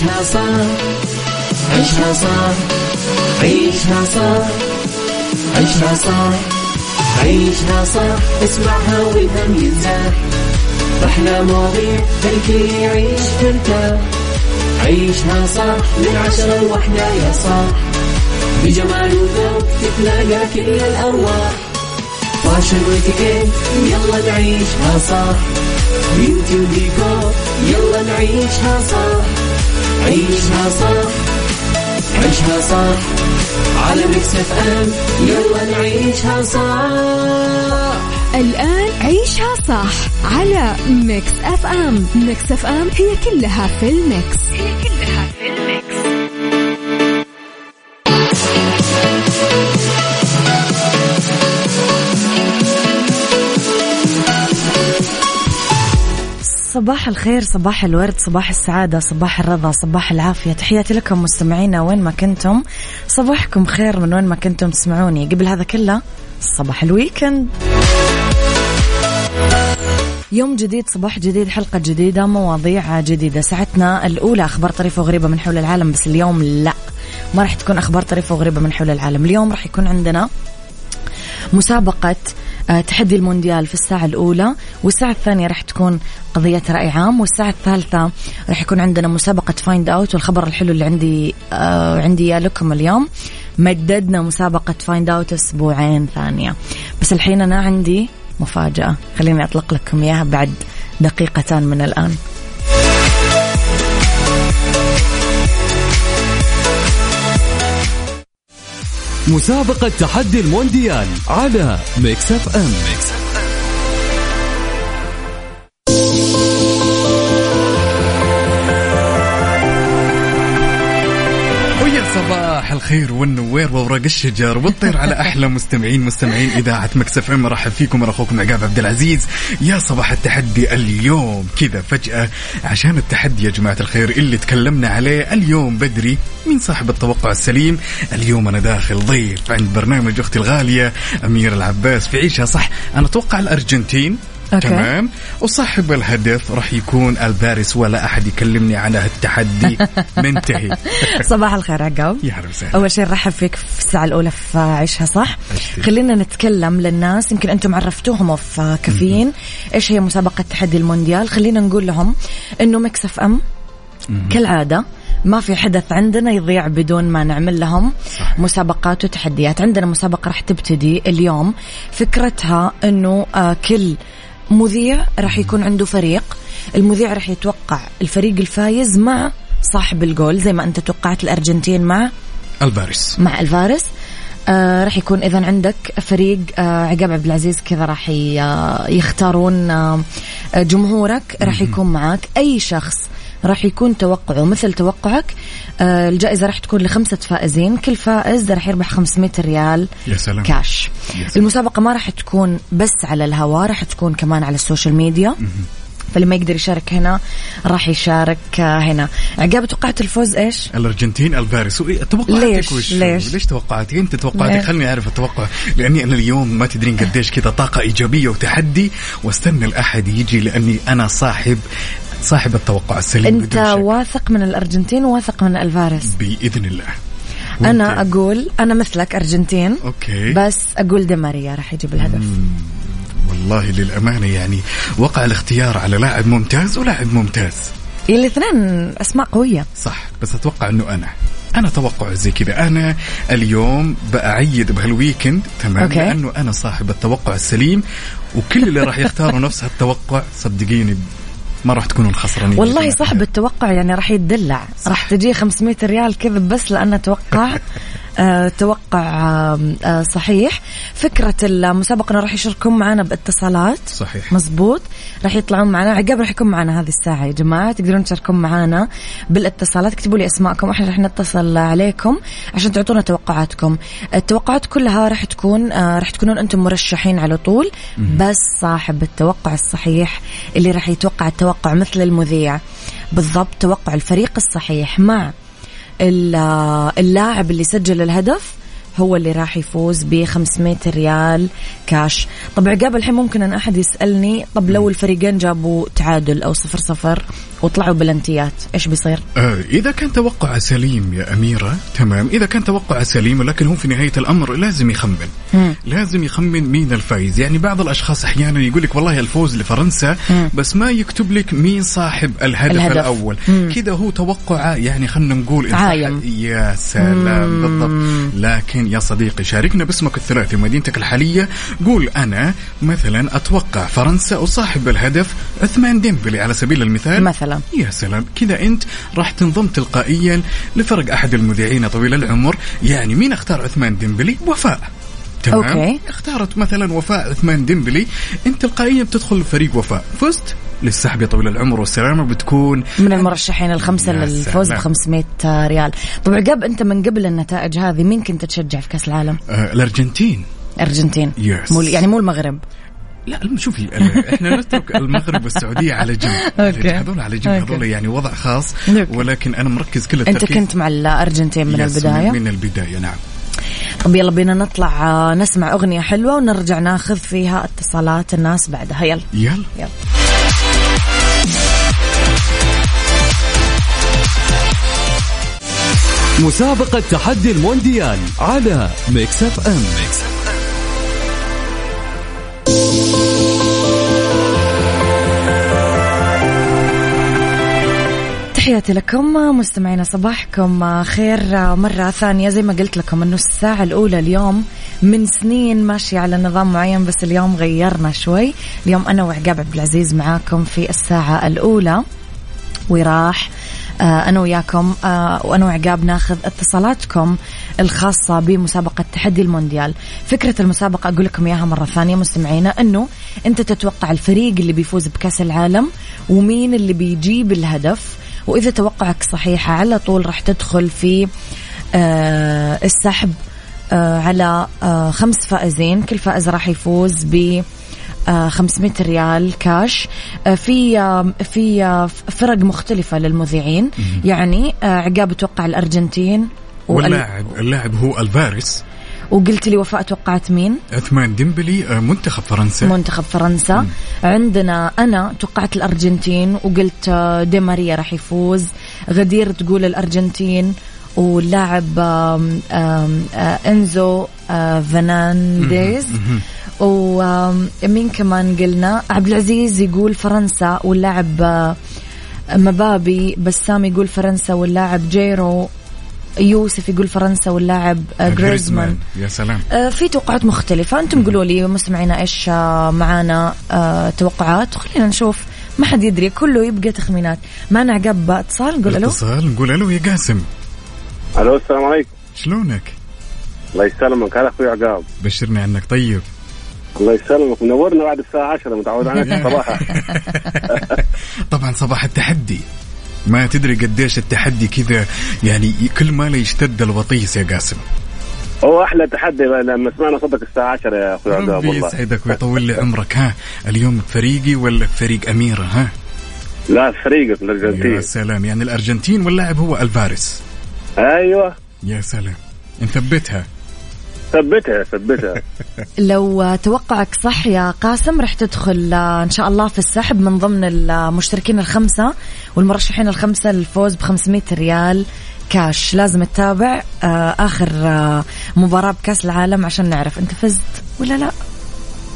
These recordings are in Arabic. عيشها صح، عيشها صح، عيشها صح، عيشها صح، عيشها صح، اسمعها والهم ينزاح، أحلى مواضيع خليك يعيش ترتاح، عيشها صح من عشرة لوحدة يا صاح، بجمال وذوق تتلاقى كل الأرواح، فاشل واتيكيت يلا نعيشها صح، بيوتي وديكور يلا نعيشها صح، عيشها صح، عيشها صح، على ميكس اف ام يلا نعيشها صح. الآن عيشها صح على ميكس اف ام. ميكس اف ام هي كلها في الميكس، هي كلها في الميكس. صباح الخير، صباح الورد، صباح السعادة، صباح الرضا، صباح العافية. تحياتي لكم مستمعينا وين ما كنتم، صباحكم خير من وين ما كنتم تسمعوني. قبل هذا كله صباح الويكند، يوم جديد، صباح جديد، حلقة جديدة، مواضيع جديدة. ساعتنا الأولى أخبار طريفة وغريبة من حول العالم، بس اليوم لا، ما راح تكون أخبار طريفة وغريبة من حول العالم. اليوم راح يكون عندنا مسابقة تحدي المونديال في الساعة الأولى، والساعة الثانية راح تكون قضية رأي عام، والساعة الثالثة راح يكون عندنا مسابقة فايند أوت. والخبر الحلو اللي عندي يا لكم اليوم، مددنا مسابقة فايند أوت أسبوعين ثانية، بس الحين أنا عندي مفاجأة، خليني أطلق لكم إياها بعد دقيقتان من الآن. مسابقة تحدي المونديال على ميكس اف ام. ويا صباح الخير والنوير وورق الشجر والطير على أحلى مستمعين إذاعة ميكس اف ام. مرحب فيكم، أنا أخوكم عقاب عبد العزيز. يا صباح التحدي اليوم كذا فجأة، عشان التحدي يا جماعة الخير اللي تكلمنا عليه اليوم بدري من صاحب التوقع السليم، اليوم أنا داخل ضيف عند برنامج أختي الغالية أميرة العباس في عيشها صح. أنا أتوقع الأرجنتين، تمام، وصاحب الهدف راح يكون الباريس، ولا أحد يكلمني عن التحدي منتهي. صباح الخير عقاب، يا حلو سهل. أول شيء رحب فيك في الساعة الأولى في عيشها صح. خلينا نتكلم للناس، يمكن أنتم عرفتوهم في كافيين إيش هي مسابقة تحدي المونديال. خلينا نقول لهم إنه ميكس اف ام كالعادة ما في حدث عندنا يضيع بدون ما نعمل لهم مسابقات وتحديات. عندنا مسابقة راح تبتدي اليوم، فكرتها إنه كل مذيع راح يكون عنده فريق، المذيع راح يتوقع الفريق الفايز مع صاحب الجول، زي ما أنت توقعت الأرجنتين مع الفارس راح يكون إذن عندك فريق عقاب عبد العزيز كذا راح يختارون جمهورك، راح يكون معك أي شخص راح يكون توقعه مثل توقعك. الجائزة راح تكون ل5 فائزين، كل فائز راح يربح 500 ريال كاش. المسابقة ما راح تكون بس على الهواء، راح تكون كمان على السوشيال ميديا، فلما يقدر يشارك هنا راح يشارك هنا. عقاب توقعت الفوز ايش؟ الارجنتين الفارس. توقعتك وش؟ ليش توقعتك انت؟ توقعتك خلني اعرف التوقع، لاني انا اليوم ما تدرين قديش كذا طاقة ايجابية وتحدي، واستنى الاحد يجي لاني انا صاحب التوقع السليم. انت واثق من الارجنتين وواثق من الفارس باذن الله. انا اقول انا مثلك ارجنتين، أوكي. بس اقول دماريا راح يجيب الهدف. والله للأمانة يعني وقع الاختيار على لاعب ممتاز ولاعب ممتاز، الاثنين أسماء قوية صح، بس أتوقع أنه أنا توقع زي كذا. أنا اليوم بأعيد بهالويكند، تمام، لأنه أنا صاحب التوقع السليم، وكل اللي راح يختاروا نفس هالتوقع صدقيني ما راح تكونوا الخسرانين. والله صاحب التوقع يعني راح يتدلع، راح تجي 500 ريال كذب بس لأنه توقع توقع صحيح. فكرة المسابقة راح يشاركون معنا باتصالات، صحيح مزبوط، راح يطلعون معنا. عقاب راح يكون معنا هذه الساعة يا جماعة، تقدرون تشاركون معنا بالاتصالات، اكتبوا لي اسماءكم، احنا راح نتصل عليكم عشان تعطونا توقعاتكم. التوقعات كلها راح تكون راح تكونون انتم مرشحين على طول، بس صاحب التوقع الصحيح اللي راح يتوقع التوقع مثل المذيع بالضبط، توقع الفريق الصحيح مع اللاعب اللي سجل الهدف هو اللي راح يفوز ب 500 ريال كاش. طب عقاب الحين ممكن أن أحد يسألني طب لو الفريقين جابوا تعادل أو 0-0 وطلعوا بلنتيات إيش بيصير؟ إذا كان توقع سليم يا أميرة تمام، إذا كان توقع سليم، ولكن هم في نهاية الأمر لازم يخمن لازم يخمن مين الفائز. يعني بعض الأشخاص أحيانا يقولك والله الفوز لفرنسا بس ما يكتب لك مين صاحب الهدف الأول كده، هو توقع يعني خلنا نقول عايم. يا سلام بالضبط. لكن يا صديقي شاركنا باسمك الثلاثي مدينتك الحالية، قول أنا مثلا أتوقع فرنسا وصاحب الهدف عثمان ديمبلي على سبيل المثال مثلا، يا سلام كذا أنت راح تنضم تلقائيا لفرق أحد المذيعين طويل العمر. يعني مين اختار عثمان ديمبلي؟ وفاء تمام أوكي. اختارت مثلا وفاء عثمان ديمبلي، أنت تلقائيا بتدخل فريق وفاء، فزت للسحب يا طويل العمر والسلامة، بتكون من المرشحين الخمسة للفوز ب500 ريال. طب عقاب أنت من قبل النتائج هذه مين كنت تشجع في كأس العالم؟ الأرجنتين. أرجنتين yes. يعني مو المغرب؟ لا شوفي احنا نترك المغرب والسعوديه على جنب، هذول على جنب، هذول يعني وضع خاص، ولكن انا مركز كل التركيز. انت كنت مع الارجنتين من البدايه؟ من البدايه نعم. طب يلا بينا نطلع نسمع اغنيه حلوه ونرجع ناخذ فيها اتصالات الناس بعدها. يلا يلا يلا. مسابقه تحدي المونديال على ميكس اف ام. تحياتي لكم مستمعينا، صباحكم خير مرة ثانية. زي ما قلت لكم أنه الساعة الأولى اليوم من سنين ماشي على نظام معين، بس اليوم غيرنا شوي. اليوم أنا وعقاب عبد العزيز معاكم في الساعة الأولى، وراح أنا وياكم وأنا وعقاب ناخذ اتصالاتكم الخاصة بمسابقة تحدي المونديال. فكرة المسابقة أقول لكم إياها مرة ثانية مستمعينا، أنه أنت تتوقع الفريق اللي بيفوز بكأس العالم ومين اللي بيجيب الهدف، وإذا توقعك صحيح على طول راح تدخل في السحب على 5 فائزين، كل فائز راح يفوز ب 500 ريال كاش في فرق مختلفة للمذيعين. يعني عقاب توقع الأرجنتين واللاعب هو الفارس، وقلت لي وفاء توقعت مين؟ عثمان ديمبلي منتخب فرنسا. عندنا أنا توقعت الأرجنتين وقلت دي ماريا راح يفوز، غدير تقول الأرجنتين واللاعب إنزو فنانديز، ومين كمان قلنا؟ عبد العزيز يقول فرنسا واللاعب مبابي، بسام يقول فرنسا واللاعب جيرو، يوسف يقول فرنسا واللاعب غريزمان. يا سلام، في توقعات مختلفة. أنتم قولوا لي مسمعينا إيش معانا توقعات، خلينا نشوف، ما حد يدري، كله يبقى تخمينات. معنا عقاب اتصال، قول ألو. اتصال نقول ألو يا قاسم. ألو السلام عليكم، شلونك؟ الله يسلمك، هلا أخوي عقاب، بشرني عنك. طيب الله يسلمك، منورنا بعد الساعة 10، متعود عنك صباحا. طبعا صباح التحدي، ما تدري قديش التحدي كذا، يعني كل ما لا يشتد الوطيس يا قاسم. هو أحلى تحدي لما سمعنا صدق الساعة 10 يا أخوي عقاب، والله ربي يسعدك ويطول لي عمرك. ها اليوم بفريقي ولا بفريق أميرة؟ ها لا فريقك الأرجنتين. يا سلام، يعني الأرجنتين واللاعب هو الفارس. أيوة يا سلام، نثبتها ثبتها. لو توقعك صح يا قاسم رح تدخل إن شاء الله في السحب من ضمن المشتركين 5 والمرشحين 5 للفوز ب500 ريال كاش. لازم تتابع آخر مباراة بكأس العالم عشان نعرف أنت فزت ولا لا.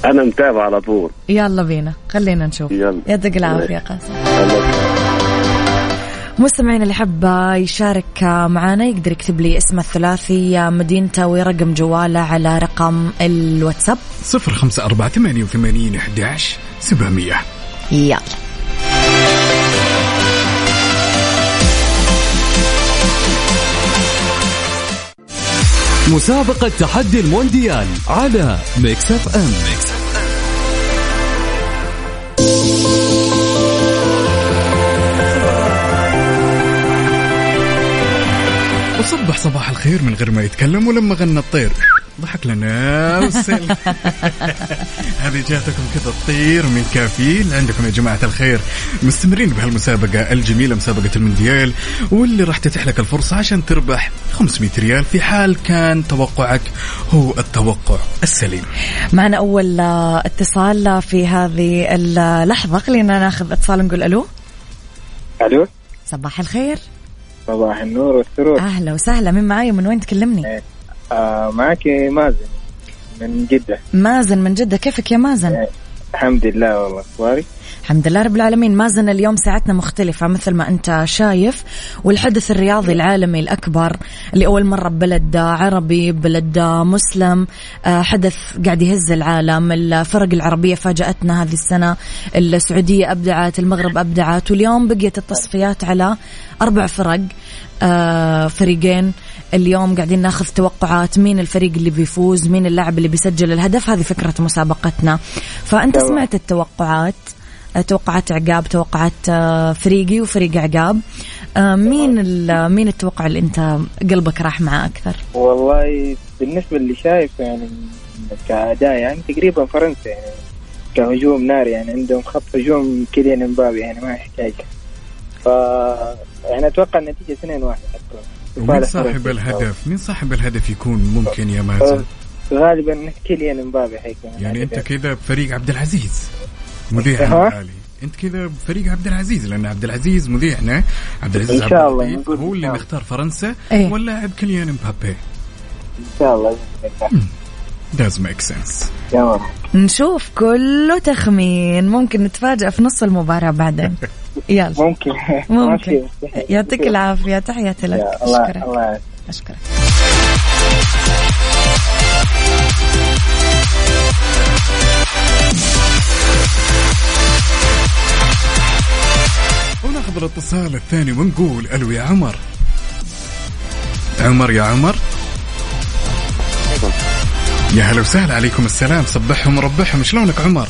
أنا متابع على طول. يلا بينا خلينا نشوف. يدق العافية يا قاسم. مستمعين اللي حابة يشارك معنا يقدر يكتب لي اسمه الثلاثي مدينته ورقم جواله على رقم الواتساب 0548811700. يلا مسابقة تحدي المونديال على ميكس اف ام. صباح الخير من غير ما يتكلم، ولما غنى الطير ضحك لنا وسل. هذه جهتكم كذا تطير من كافيل. عندكم يا جماعة الخير مستمرين بهالمسابقة الجميلة, مسابقة المونديال, واللي راح تتيح لك الفرصة عشان تربح 500 ريال في حال كان توقعك هو التوقع السليم. معنا أول اتصال في هذه اللحظة, خلينا ناخذ اتصال. نقول ألو. ألو, صباح الخير. صباح النور والسرور. أهلا وسهلا, من معايا ومن وين تكلمني؟ معك مازن من جدة. مازن من جدة, كيفك يا مازن؟ الحمد لله والله, أخبارك؟ الحمد لله رب العالمين. مازن اليوم ساعتنا مختلفة مثل ما أنت شايف, والحدث الرياضي العالمي الأكبر لأول مرة ببلد عربي ببلد مسلم, حدث قاعد يهز العالم. الفرق العربية فاجأتنا هذه السنة, السعودية أبدعت, المغرب أبدعت, واليوم بقيت التصفيات على 4 فرق, فريقين. اليوم قاعدين ناخذ توقعات مين الفريق اللي بيفوز, مين اللاعب اللي بيسجل الهدف. هذه فكرة مسابقتنا. فأنت سمعت التوقعات, توقعات عقاب, توقعات فريقي وفريق عقاب. مين التوقع اللي انت قلبك راح معه اكثر؟ والله بالنسبه اللي شايف يعني كأداء يعني تقريبا فرنسا, يعني كهجوم نار, يعني عندهم خط هجوم كيليان امبابي يعني ما يحتاج. ف احنا اتوقع النتيجه 2-1. مين صاحب الهدف؟ مين صاحب الهدف يكون ممكن يا مازن؟ غالبا كيليان امبابي حيكون. يعني انت كذا بفريق عبد العزيز مذيعنا العالي, انت كذا بفريق عبد العزيز, لان عبد العزيز مذيعنا, عبد العزيز ان شاء الله هو اللي مختار فرنسا واللاعب كيليان امبابي ان شاء الله. does make sense. نشوف, كله تخمين, ممكن نتفاجأ في نص المباراة بعدين. يلا ممكن. يعطيك العافية, تحياتي لك. شكرا شكرا. وناخذ الاتصال الثاني ونقول ألو يا عمر. عمر يا عمر, يا هلا وسهلا. عليكم السلام, صبحهم وربحهم. شلونك عمر؟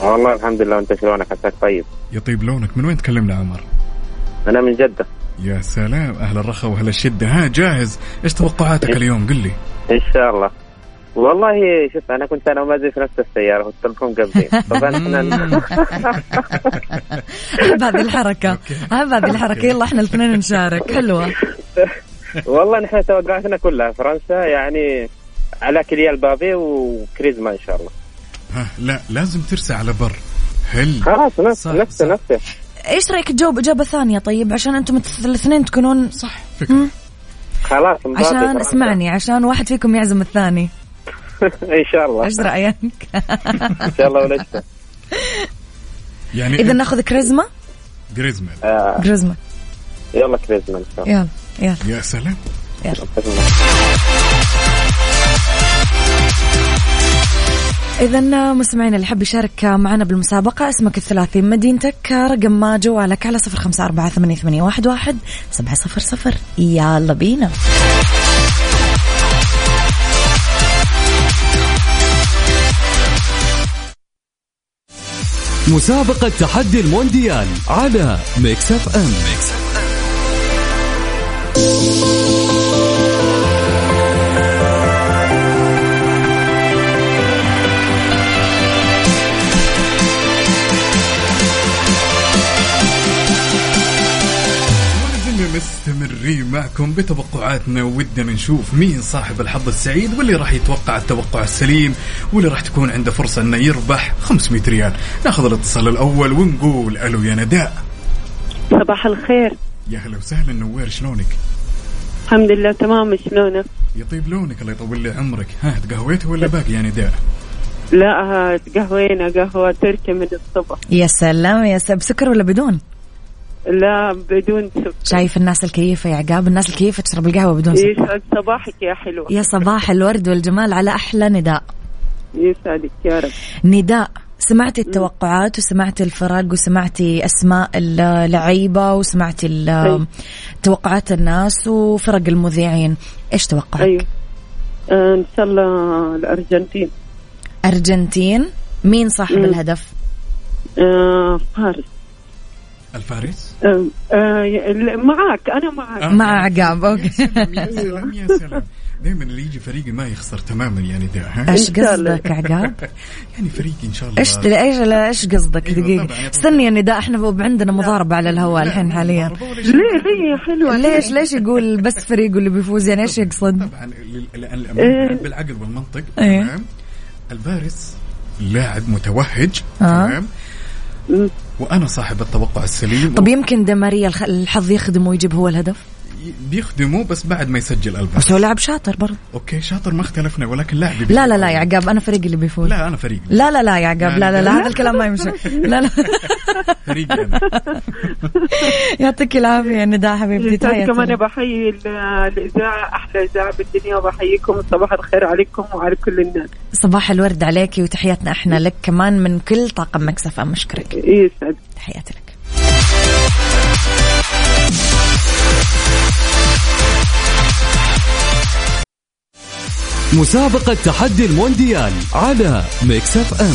والله الحمد لله, انت شلونك؟ حساك طيب. يطيب لونك. من وين تكلمنا عمر؟ انا من جدة. يا سلام, اهل الرخاء واهل الشدة. ها جاهز؟ ايش توقعاتك اليوم؟ قل لي. ان شاء الله. والله شوف, أنا كنت أنا ومازن في نفس السيارة والتلفون قبلي, طبعا احنا أحب هذه الحركة, أحب هذه الحركة. يلا احنا الاثنين نشارك, حلوة. والله نحن توقعاتنا كلها فرنسا, يعني على كيليان امبابي وكريزما إن شاء الله. ها لا, لازم ترسى على بر. هل خلاص نفسه. إيش رأيك تجاوب إجابة ثانية طيب, عشان أنتم الاثنين تكونون صح؟ فكرة. خلاص عشان اسمعني, عشان واحد فيكم يعزم الثاني. ان شاء الله. ايش رايك؟ ان شاء الله ولجته. يعني اذا ناخذ كريزما. يلا كريزما ان شاء الله. يلا يا سلام. إذن مستمعين اللي حاب يشارك معنا بالمسابقة, اسمك الثلاثي, مدينتك, رقم ما جوالك على 0548811700. يلا بينا. مسابقة تحدي المونديال على ميكس اف ام. مستمرين معكم بتوقعاتنا, ودنا نشوف مين صاحب الحظ السعيد واللي راح يتوقع التوقع السليم واللي راح تكون عنده فرصة انه يربح 500 ريال. ناخذ الاتصال الاول ونقول الو يا نداء. صباح الخير. يا هلا وسهلا نوير, شلونك؟ الحمد لله تمام, شلونك؟ يطيب لونك, الله يطول لي عمرك. ها تقهويت ولا باقي يا نداء؟ لا تقهوينا قهوة تركي من الصبح. يا سلام يا سلام. بسكر ولا بدون؟ لا بدون سكر. شايف الناس الكيفة يا عقاب, الناس الكيفة تشرب القهوة بدون سكر. يسعد صباحك يا حلو. يا صباح الورد والجمال على أحلى نداء. يسعدك يا رب. نداء, سمعتي التوقعات وسمعتي الفرق وسمعتي أسماء اللعيبة وسمعتي توقعات الناس وفرق المذيعين, إيش توقعك؟ أيوه. إن شاء الله الأرجنتين. أرجنتين. مين صاحب الهدف؟ فارس. الفارس؟ معك أنا معك مع عقاب. أوكي يا سلام يا سلام. دائما اللي يجي فريقي ما يخسر تماما يعني ده. ايش قصدك عقاب؟ يعني فريقي ان شاء الله. ايش قصدك؟ دقيقه استني يعني ده احنا عندنا مضاربه على الهواء الحين حاليا. ليه حلوه؟ ليش يقول بس فريقه اللي بيفوز؟ يعني ايش يقصد؟ طبعا بالعقل والمنطق. تمام. الفارس لاعب متوهج. تمام. وانا صاحب التوقع السليم. طب يمكن دمارية الحظ يخدمه ويجيب هو الهدف؟ بيخدمه بس بعد ما يسجل الباس. بس هو لاعب شاطر برضه. اوكي شاطر ما اختلفنا، ولكن لاعب لا يا عقاب انا فريق اللي بيفوز. لا انا فريق. لا يا عقاب لا هذا الكلام ما يمشي. لا فريق انا. يعطيك العافيه ندى حبيبتي. تحياتي كمان بحيي الاذاعه، احلى اذاعه بالدنيا، وبحييكم. صباح الخير عليكم وعلى كل الناس. صباح الورد عليكي وتحياتنا احنا لك كمان من كل طاقم ميكس اف ام. مشكورك. يسعد تحياتي لك. مسابقة تحدي المونديال على ميكس اف ام.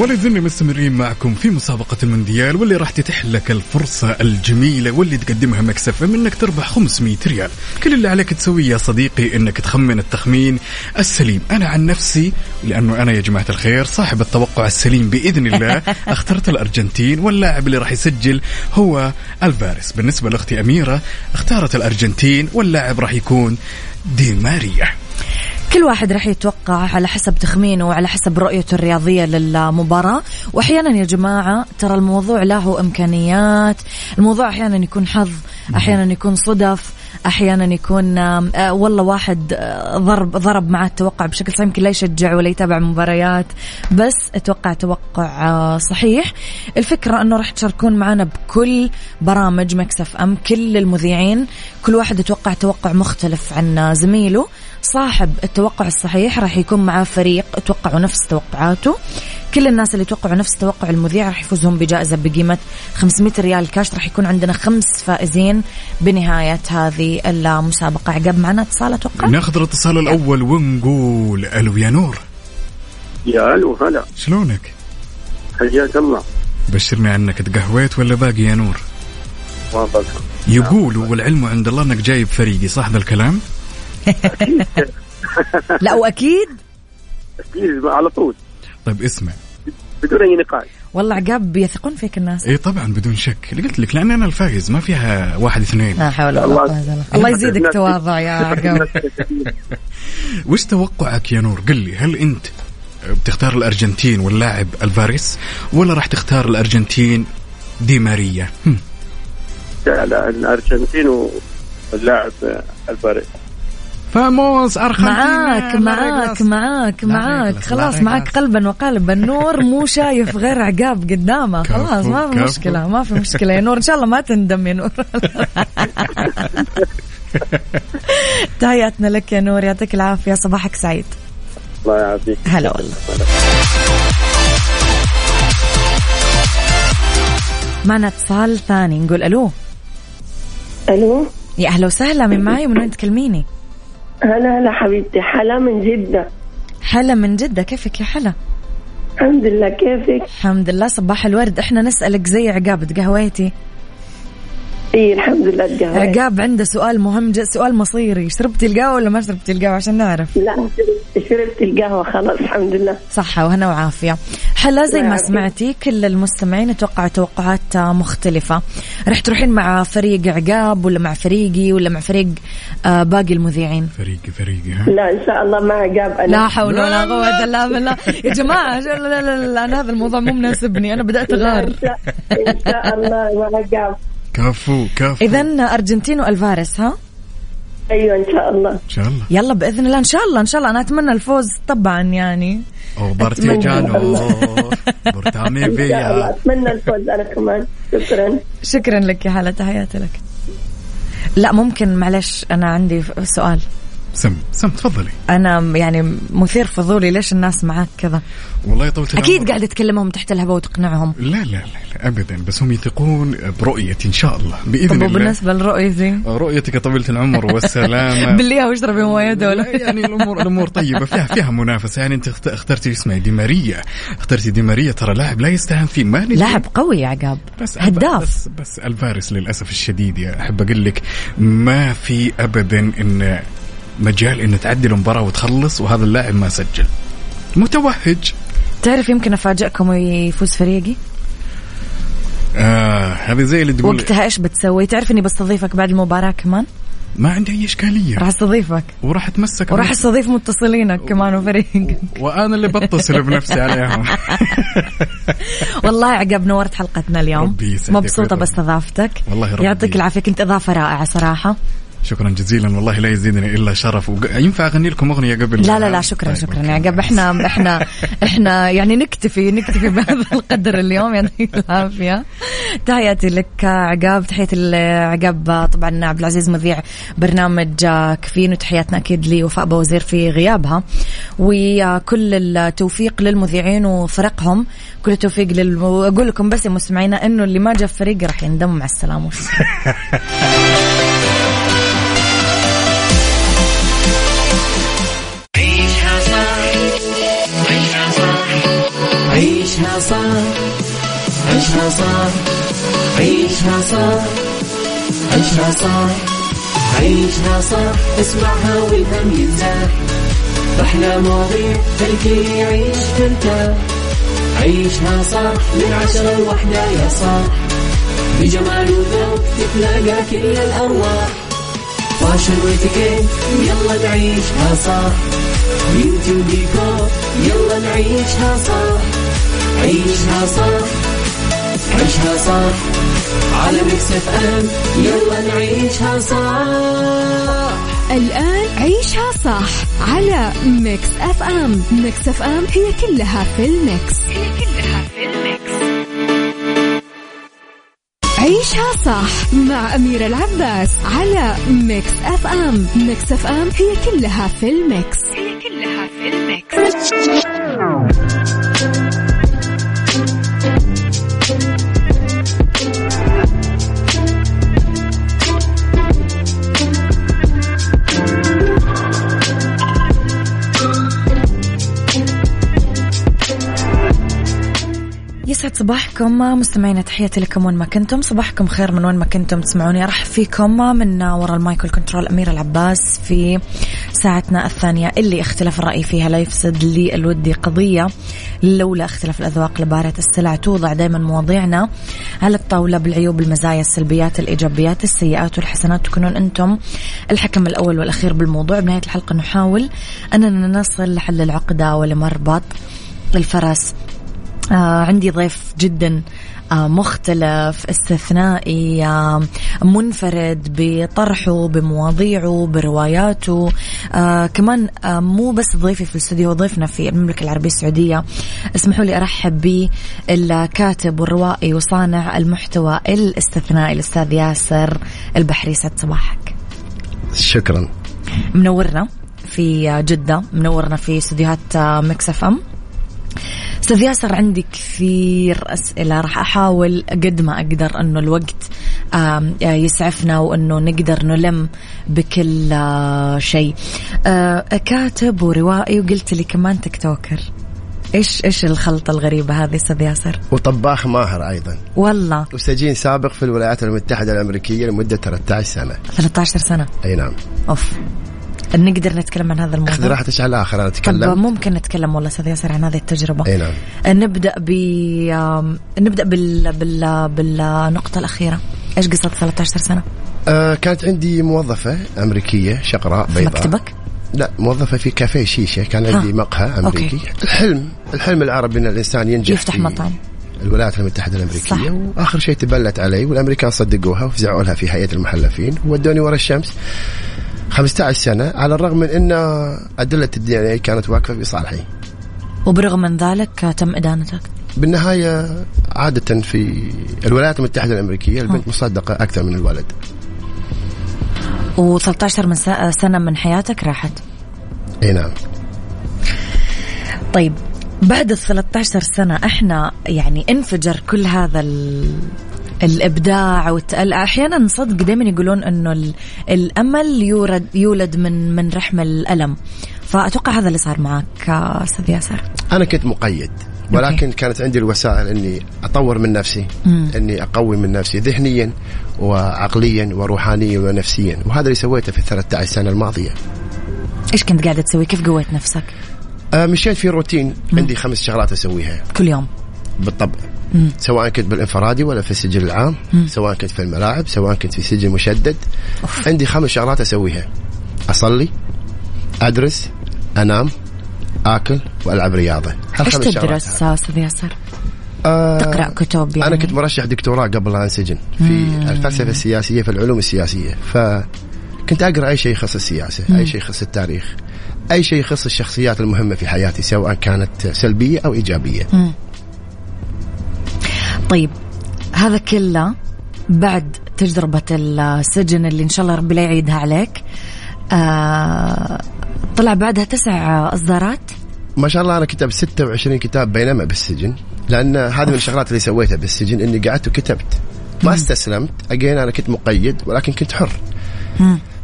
ولازلنا مستمرين معكم في مسابقة المونديال، واللي راح تتيح لك الفرصة الجميلة واللي تقدمها ميكس اف ام انك تربح 500 ريال. كل اللي عليك تسويه يا صديقي انك تخمن التخمين السليم. انا عن نفسي لانه انا يا جماعة الخير صاحب التوقع السليم باذن الله اخترت الارجنتين، واللاعب اللي راح يسجل هو الفارس. بالنسبة لاختي اميرة اختارت الارجنتين واللاعب راح يكون دي ماريا. كل واحد راح يتوقع على حسب تخمينه وعلى حسب رؤيته الرياضية للمباراة. وأحيانا يا جماعة ترى الموضوع له إمكانيات، الموضوع أحيانا يكون حظ، أحيانا يكون صدف، أحيانا يكون والله واحد ضرب معه التوقع بشكل صحيح، يمكن لا يشجع ولا يتابع مباريات بس أتوقع توقع صحيح. الفكرة أنه راح تشاركون معنا بكل برامج ميكس اف ام، كل المذيعين كل واحد يتوقع توقع مختلف عن زميله. صاحب التوقع الصحيح راح يكون معاه فريق توقعوا نفس توقعاته. كل الناس اللي توقعوا نفس توقع المذيع راح يفوزهم بجائزة بقيمة 500 ريال كاش. راح يكون عندنا 5 فائزين بنهاية هذه المسابقة. عقاب معنا اتصال أتوقع. ناخذ الاتصال الأول ونقول ألو يا نور. يا ألو هلا. شلونك؟ حياك الله. بشرني عنك، تقهويت ولا باقي يا نور؟ ما باقي. يقولوا والعلم عند الله أنك جايب فريقي، صح ذا الكلام؟ لا وأكيد أكيد على طول. طيب اسمع بدون أي نقاش، والله عقاب يثقون فيك الناس. إيه طبعا بدون شك، اللي قلت لك لأن أنا الفائز ما فيها 1-2. لا حول ولا قوة إلا بالله. الله يزيدك تواضع يا عقاب. وش توقعك يا نور؟ قل لي، هل أنت بتختار الأرجنتين واللاعب الفارس، ولا راح تختار الأرجنتين دي ماريا؟ لا الأرجنتين واللاعب الفارس. فاموس أرخنتين معاك خلاص، معاك قلبا وقالبا. نور مو شايف غير عقاب قدامه، خلاص ما في مشكلة، ما في مشكلة يا نور، إن شاء الله ما تندم يا نور. تحياتنا لك يا نور، يعطيك العافية، صباحك سعيد. الله يعافيك. هلا والله. معنا اتصال ثاني نقول ألو. يا أهلا وسهلا، من معي ومن وين تكلميني؟ هلا حبيبتي، حلا من جدة. حلا من جدة، كيفك يا حلا؟ الحمد لله، كيفك؟ الحمد لله. صباح الورد. احنا نسألك زي عقاب، تقهويتي؟ ايه الحمد لله تقهويتي. عقاب عنده سؤال مهم، سؤال مصيري، شربتي القهوة ولا ما شربتي القهوة عشان نعرف؟ لا شربت القهوة خلاص الحمد لله. صحة وهنا وعافية. حلا زي ما سمعتي كل المستمعين توقعوا توقعات مختلفة. رح تروحين مع فريق عقاب ولا مع فريقي ولا مع فريق باقي المذيعين؟ فريقي. ها؟ لا إن شاء الله مع عقاب أنا. لا حول ولا قوة إلا بالله يا جماعة. لا أنا هذا الموضوع مو مناسبني، أنا بدأت أغار. إن شاء الله مع عقاب. كفو. إذن أرجنتين والفارس، ها؟ ايوه ان شاء الله. يلا باذن الله ان شاء الله انا اتمنى الفوز طبعا يعني. او بارتيجانو برتامي بيا. اتمنى الفوز انا كمان. شكرا لك يا حلا، تحياتي لك. لا ممكن معلش انا عندي سؤال. سم تفضلي. أنا يعني مثير فضولي ليش الناس معاك كذا؟ والله طولت العمر أكيد قاعد تكلمهم تحت الهواء وتقنعهم. لا أبدا، بس هم يثقون برؤيتي إن شاء الله بإذن الله. طب بالنسبة لرؤيتي، رؤيتك طولت العمر والسلامة بالليها واشربي موية دولة يعني الأمور طيبة، فيها منافسة. يعني أنت اخترتي اسمها دي ماريا، ترى لاعب لا يستهان فيه، لاعب قوي يا عقاب، هداف، بس الفارس للأسف الشديد. يا أحب أقول لك ما في أبدا إن مجال إن تعدل مباراة وتخلص وهذا اللاعب ما سجل، متوهج. تعرف يمكن أفاجئكم ويفوز فريقي. هذه زي اللي تقول وقتها إيش بتسوي؟ تعرف إني بستضيفك بعد المباراة كمان، ما عندي أي إشكالية، راح استضيفك وراح أتمسك، وراح استضيف متصلينك كمان وفريقك وأنا اللي بتصل بنفسي عليهم والله عقاب نورت حلقتنا اليوم، مبسوطة باستضافتك، يعطيك العافية، كنت إضافة رائعة صراحة. شكرا جزيلا، والله لا يزيدني إلا شرف. ينفع أغني لكم أغنية قبل؟ لا شكرا يا عقاب، احنا يعني نكتفي بهذا القدر اليوم، يعطيك العافية. تحياتي لك عقاب، تحياتي لعقاب طبعا عبد العزيز مذيع برنامج كفين، وتحياتنا أكيد لوفاء بو وزير في غيابها، وكل التوفيق للمذيعين وفرقهم، كل التوفيق أقول لكم بس يا مسمعينا إنه اللي ما جاء في فريق راح يندم مع السلامة عيشها صح، عيشها صح، عيشها صح، عيشها صح، عيشها صح، اسمعها والهم ينزاح، أحلى مواضيع خليكي يعيش ترتاح، عيشها صح من 10 ل1 يا صاح، بجمال وذوق تتلاقى كل الأرواح، فاشل واتيكيت يلا نعيشها صح، بيوتي وديكور يلا نعيشها صح، عيشها صح، عيشها صح، على ميكس اف ام يلا نعيشها صح. الآن عيشها صح على ميكس اف ام، ميكس اف ام هي كلها في الميكس، هي كلها في الميكس. عيشها صح مع أميرة العباس على ميكس اف ام، ميكس اف ام هي كلها في الميكس، هي كلها في الميكس. يسعد صباحكم مستمعينا، تحياتي لكم وين ما كنتم، صباحكم خير من وين ما كنتم تسمعوني. راح فيكم من وراء المايك والكنترول أميرة العباس في ساعتنا الثانية اللي اختلاف الرأي فيها لا يفسد لي الودي قضية، لولا اختلاف الأذواق لبارة السلع. توضع دائما مواضيعنا على الطاولة بالعيوب، المزايا، السلبيات، الإيجابيات، السيئات والحسنات، تكونون أنتم الحكم الأول والأخير بالموضوع. بنهاية الحلقة نحاول أننا نصل لحل العقدة ولمربط الفرس. عندي ضيف جدا مختلف، استثنائي، منفرد بطرحه، بمواضيعه، برواياته. كمان مو بس ضيفي في الاستوديو، ضيفنا في المملكة العربية السعودية. اسمحوا لي أرحب به الكاتب والروائي وصانع المحتوى الاستثنائي الأستاذ ياسر البحري. سعد صباحك. شكرا، منورنا في جدة، منورنا في استوديوهات ميكس اف ام. أستاذ ياسر، عندي كثير أسئلة، راح أحاول قد ما أقدر أنه الوقت يسعفنا وأنه نقدر نلم بكل شيء. كاتب وروائي، وقلت لي كمان تكتوكر، إيش الخلطة الغريبة هذه أستاذ ياسر؟ وطباخ ماهر أيضا والله، وسجين سابق في الولايات المتحدة الأمريكية لمدة 13 سنة 13 سنة أي نعم. أوف، نقدر نتكلم عن هذا الموضوع؟ أخذ راحتك على الآخر أنا أتكلم. طب ممكن نتكلم والله أستاذ ياسر عن هذه التجربة؟ أي نعم. نبدأ بالنقطة الأخيرة، إيش قصة 13 سنة؟ كانت عندي موظفة أمريكية شقراء بيضاء. مكتبك؟ لا، موظفة في كافيه شيشة، كان عندي مقهى أمريكي. الحلم العربي أن الإنسان ينجح يفتح مطعم الولايات المتحدة الأمريكية، صح. وآخر شيء تبلت علي، والأمريكان صدقوها وفزعوا لها في هيئة المحلفين، ودوني ورا الشمس 15 سنة، على الرغم من أن أدلة الديانة كانت واقفة بصالحي، وبرغم من ذلك تم إدانتك بالنهاية. عادة في الولايات المتحدة الأمريكية البنت مصدقة أكثر من الولد. و13 من سنة من حياتك راحت. اي نعم. طيب بعد ال13 سنة احنا يعني انفجر كل هذا الابداع احيانا صدق دائما يقولون انه الامل يولد من رحم الالم، فاتوقع هذا اللي صار معك استاذ ياسر. انا كنت مقيد ولكن كانت عندي الوسائل اني اطور من نفسي، اني اقوي من نفسي ذهنيا وعقليا وروحانيا ونفسيا، وهذا اللي سويته في ال13 سنة الماضية. ايش كنت قاعدة تسوي؟ كيف قويت نفسك؟ مشيت في روتين، عندي 5 شغلات اسويها كل يوم بالطبع، سواء كنت بالانفرادي ولا في السجن العام، سواء كنت في الملاعب، سواء كنت في سجن مشدد. عندي 5 شغلات اسويها: اصلي، ادرس، انام، اكل، والعب رياضه. ايش تدرس استاذ ياسر؟ تقرا كتب يعني؟ انا كنت مرشح دكتوراه قبل لا انسجن في الفلسفه السياسيه، في العلوم السياسيه، فكنت اقرا اي شيء يخص السياسه، اي شيء يخص التاريخ، اي شيء يخص الشخصيات المهمه في حياتي سواء كانت سلبيه او ايجابيه. طيب هذا كله بعد تجربه السجن اللي ان شاء الله ربي لا يعيدها عليك. طلع بعدها 9 إصدارات ما شاء الله. أنا كتبت 26 كتاب بينما بالسجن، لأن هذه من الشغلات اللي سويتها بالسجن إني قعدت وكتبت، ما استسلمت. أجين أنا كنت مقيد ولكن كنت حر،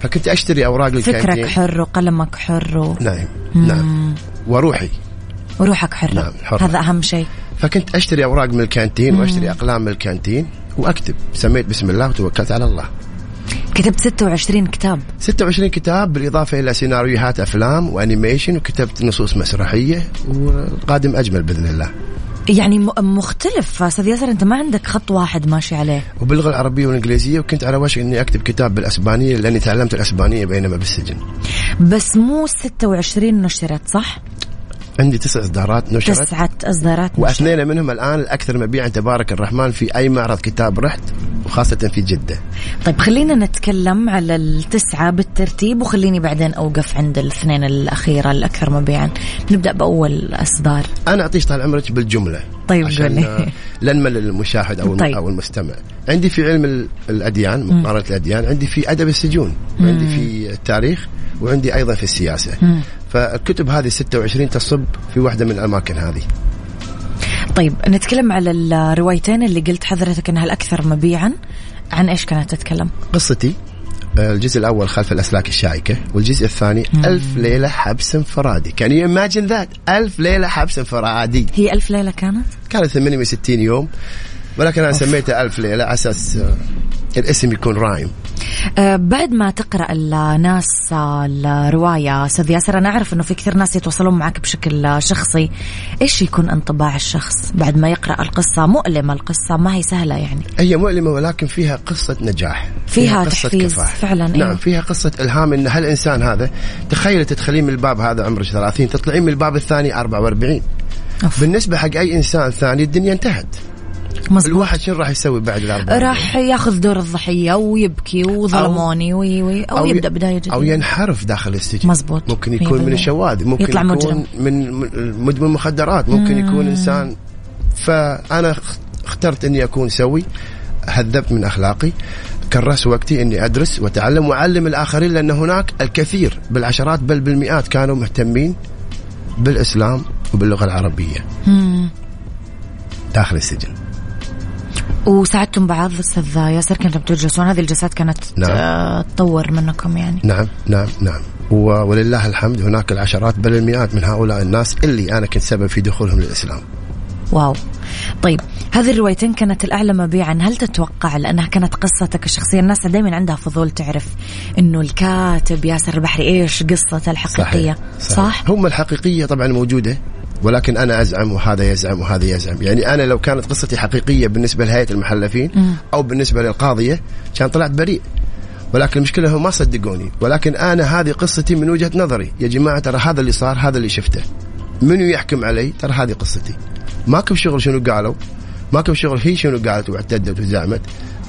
فكنت أشتري أوراق للكاتبين. فكرك حر وقلمك حر نعم نعم، وروحي وروحك حر. نعم هذا أهم شيء. فكنت أشتري أوراق من الكانتين وأشتري أقلام من الكانتين وأكتب. سميت بسم الله وتوكلت على الله. كتبت 26 كتاب. 26 كتاب بالإضافة إلى سيناريوهات أفلام وأنيميشن، وكتبت نصوص مسرحية، والقادم أجمل بإذن الله. يعني مختلف أستاذ ياسر، أنت ما عندك خط واحد ماشي عليه. وباللغة العربية والإنجليزية، وكنت على وشك إني أكتب كتاب بالأسبانية لأني تعلمت الأسبانية بينما بالسجن. بس مو 26 نشرت صح؟ عندي 9 إصدارات نشرت. 9 إصدارات نشرت، واثنين منهم الآن الأكثر مبيعا تبارك الرحمن في أي معرض كتاب رحت، وخاصة في جدة. طيب خلينا نتكلم على 9 بالترتيب، وخليني بعدين أوقف عند 2 الأخيرة الأكثر مبيعا. نبدأ بأول إصدار. أنا أعطيش طال عمرك بالجملة طيب عشان لنمل المشاهد أو طيب. أو المستمع. عندي في علم الأديان، مقارنة الأديان، عندي في أدب السجون، وعندي في التاريخ، وعندي أيضا في السياسة. فالكتب هذه 26 تصب في واحدة من الأماكن هذه. طيب نتكلم على الروايتين اللي قلت حضرتك أنها الأكثر مبيعا، عن إيش كانت تتكلم؟ قصتي الجزء الأول خلف الأسلاك الشائكة، والجزء الثاني 1000 ليلة حبس انفرادي. كان يماجن ذات 1000 ليلة حبس انفرادي. هي 1000 ليلة كانت 68 يوم ولكن أنا سميتها 1000 ليلة على أساس الاسم يكون رايم. بعد ما تقرأ الناس الرواية أستاذ ياسر، أنا أعرف أنه في كثير ناس يتواصلون معك بشكل شخصي، إيش يكون انطباع الشخص بعد ما يقرأ القصة؟ مؤلمة القصة، ما هي سهلة يعني. هي مؤلمة ولكن فيها قصة نجاح، فيها قصة تحفيز كفاح. فعلا نعم إيه؟ فيها قصة إلهام إن هالإنسان هذا، تخيل تدخلين من الباب هذا عمرك 30، تطلعين من الباب الثاني 44. بالنسبة حق أي إنسان ثاني الدنيا انتهت. مزبوط. الواحد شنو راح يسوي بعد ال40؟ راح ياخذ دور الضحيه ويبكي وظلموني أو يبدا بدايه جديده، او ينحرف داخل السجن. مزبوط. ممكن يكون من الشواذ، ممكن يكون مجرم. من مدمن مخدرات، ممكن يكون انسان. فانا اخترت اني اكون سوي، هذبت من اخلاقي، كرس وقتي اني ادرس واتعلم واعلم الاخرين، لان هناك الكثير بالعشرات بل بالمئات كانوا مهتمين بالاسلام وباللغه العربيه داخل السجن. وساعدتم بعض أستاذ ياسر، كنتم تجلسون، هذه الجلسات كانت نعم. تطور منكم يعني. نعم نعم نعم، ولله الحمد هناك العشرات بل المئات من هؤلاء الناس اللي أنا كنت سبب في دخولهم للإسلام. واو. طيب هذه الروايتين كانت الأعلى مبيعا، هل تتوقع لأنها كانت قصتك الشخصية؟ الناس دائما عندها فضول تعرف إنه الكاتب ياسر البحري إيش قصته الحقيقية. صح؟ هم الحقيقية طبعا موجودة، ولكن أنا أزعم وهذا يزعم وهذا يزعم. يعني أنا لو كانت قصتي حقيقية بالنسبة لهيئة المحلفين أو بالنسبة للقاضية كان طلعت بريء، ولكن المشكلة هم ما صدقوني. ولكن أنا هذه قصتي من وجهة نظري. يا جماعة ترى هذا اللي صار، هذا اللي شفته، منو يحكم علي؟ ترى هذه قصتي، ماكم شغل شنو قالوا، ماكم شغل هي شنو قالت واعتدت وزعمت.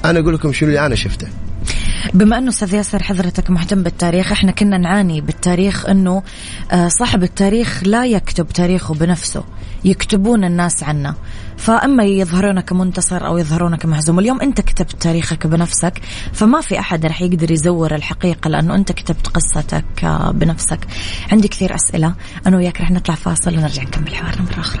أنا أقول لكم شنو اللي أنا شفته. بما أنه أستاذ ياسر حضرتك مهتم بالتاريخ، إحنا كنا نعاني بالتاريخ أنه صاحب التاريخ لا يكتب تاريخه بنفسه، يكتبون الناس عنا، فأما يظهرون كمنتصر أو يظهرون كمهزوم. اليوم أنت كتبت تاريخك بنفسك، فما في أحد رح يقدر يزور الحقيقة لأنه أنت كتبت قصتك بنفسك. عندي كثير أسئلة، أنا وياك رح نطلع فاصل ونرجع نكمل حوارنا مرة أخرى.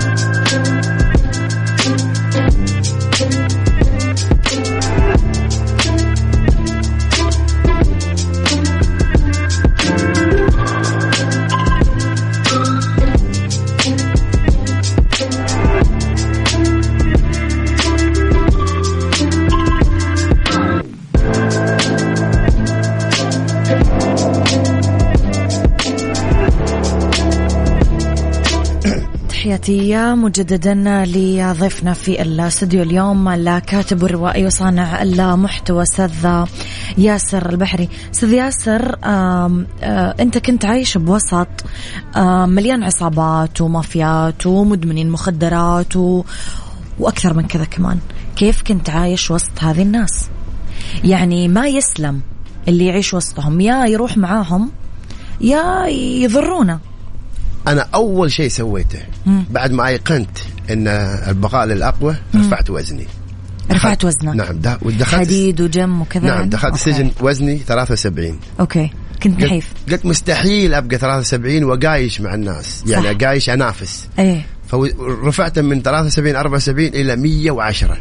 تحياتي مجددا لضيفنا في الاستوديو اليوم، الكاتب والروائي وصانع المحتوى استاذ ياسر البحري. استاذ ياسر، انت كنت عايش بوسط مليان عصابات ومافيات ومدمنين مخدرات واكثر من كذا كمان، كيف كنت عايش وسط هذه الناس؟ يعني ما يسلم اللي يعيش وسطهم، يا يروح معاهم يا يضرونا. أنا أول شيء سويته بعد ما أيقنت أن البقاء للأقوى رفعت وزني. رفعت وزنك؟ نعم. دخلت حديد وجم وكذا. نعم، دخلت السجن وزني 73. أوكي، كنت نحيف. قلت مستحيل أبقى 73 وقايش مع الناس، يعني أقايش أنافس. أيه. فرفعت من 73 74 إلى 110.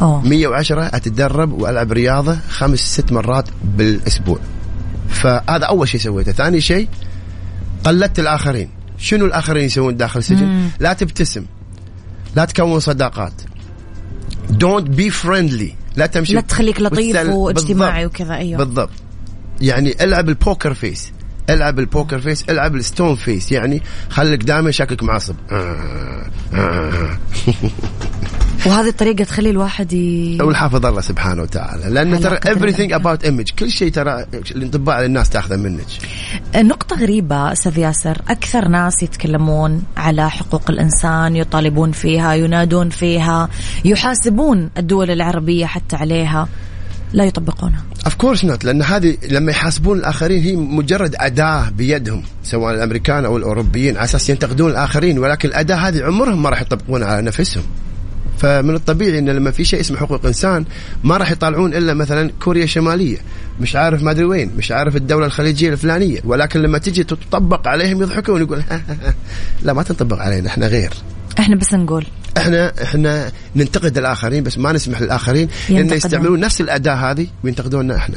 110 أتدرب وألعب رياضة 5-6 مرات بالأسبوع. فهذا أول شيء سويته. ثاني شيء قلدت الآخرين. شنو الآخرين يسوون داخل السجن؟ لا تبتسم، لا تكون صداقات. Don't be friendly. لا تمشي، لا تخليك لطيف واجتماعي وكذا. أيوه بالضبط. يعني العب البوكر فيس، العب البوكر فيس، العب الستون فيس، يعني خليك دائما شكلك معصب. وهذه الطريقة تخلي الواحد والحافظ الله سبحانه وتعالى، لأن ترى everything about image، كل شيء ترى الانطباع على الناس تأخذه منك. نقطة غريبة أستاذ ياسر، أكثر ناس يتكلمون على حقوق الإنسان، يطالبون فيها، ينادون فيها، يحاسبون الدول العربية حتى عليها، لا يطبقونها. Of course not، لأن هذه لما يحاسبون الآخرين هي مجرد أداة بيدهم، سواء الأمريكان أو الأوروبيين، على أساس ينتقدون الآخرين، ولكن الأداة هذه عمرهم ما راح يطبقونها على نفسهم. فمن الطبيعي إن لما في شيء اسمه حقوق إنسان ما راح يطالعون إلا مثلا كوريا الشمالية، مش عارف ما أدري وين، مش عارف الدولة الخليجية الفلانية، ولكن لما تجي تطبق عليهم يضحكون ويقول لا ما تنطبق علينا، إحنا غير، إحنا بس نقول، إحنا ننتقد الآخرين بس ما نسمح للآخرين إن يستعملون نفس الأداة هذه وينتقدوننا إحنا.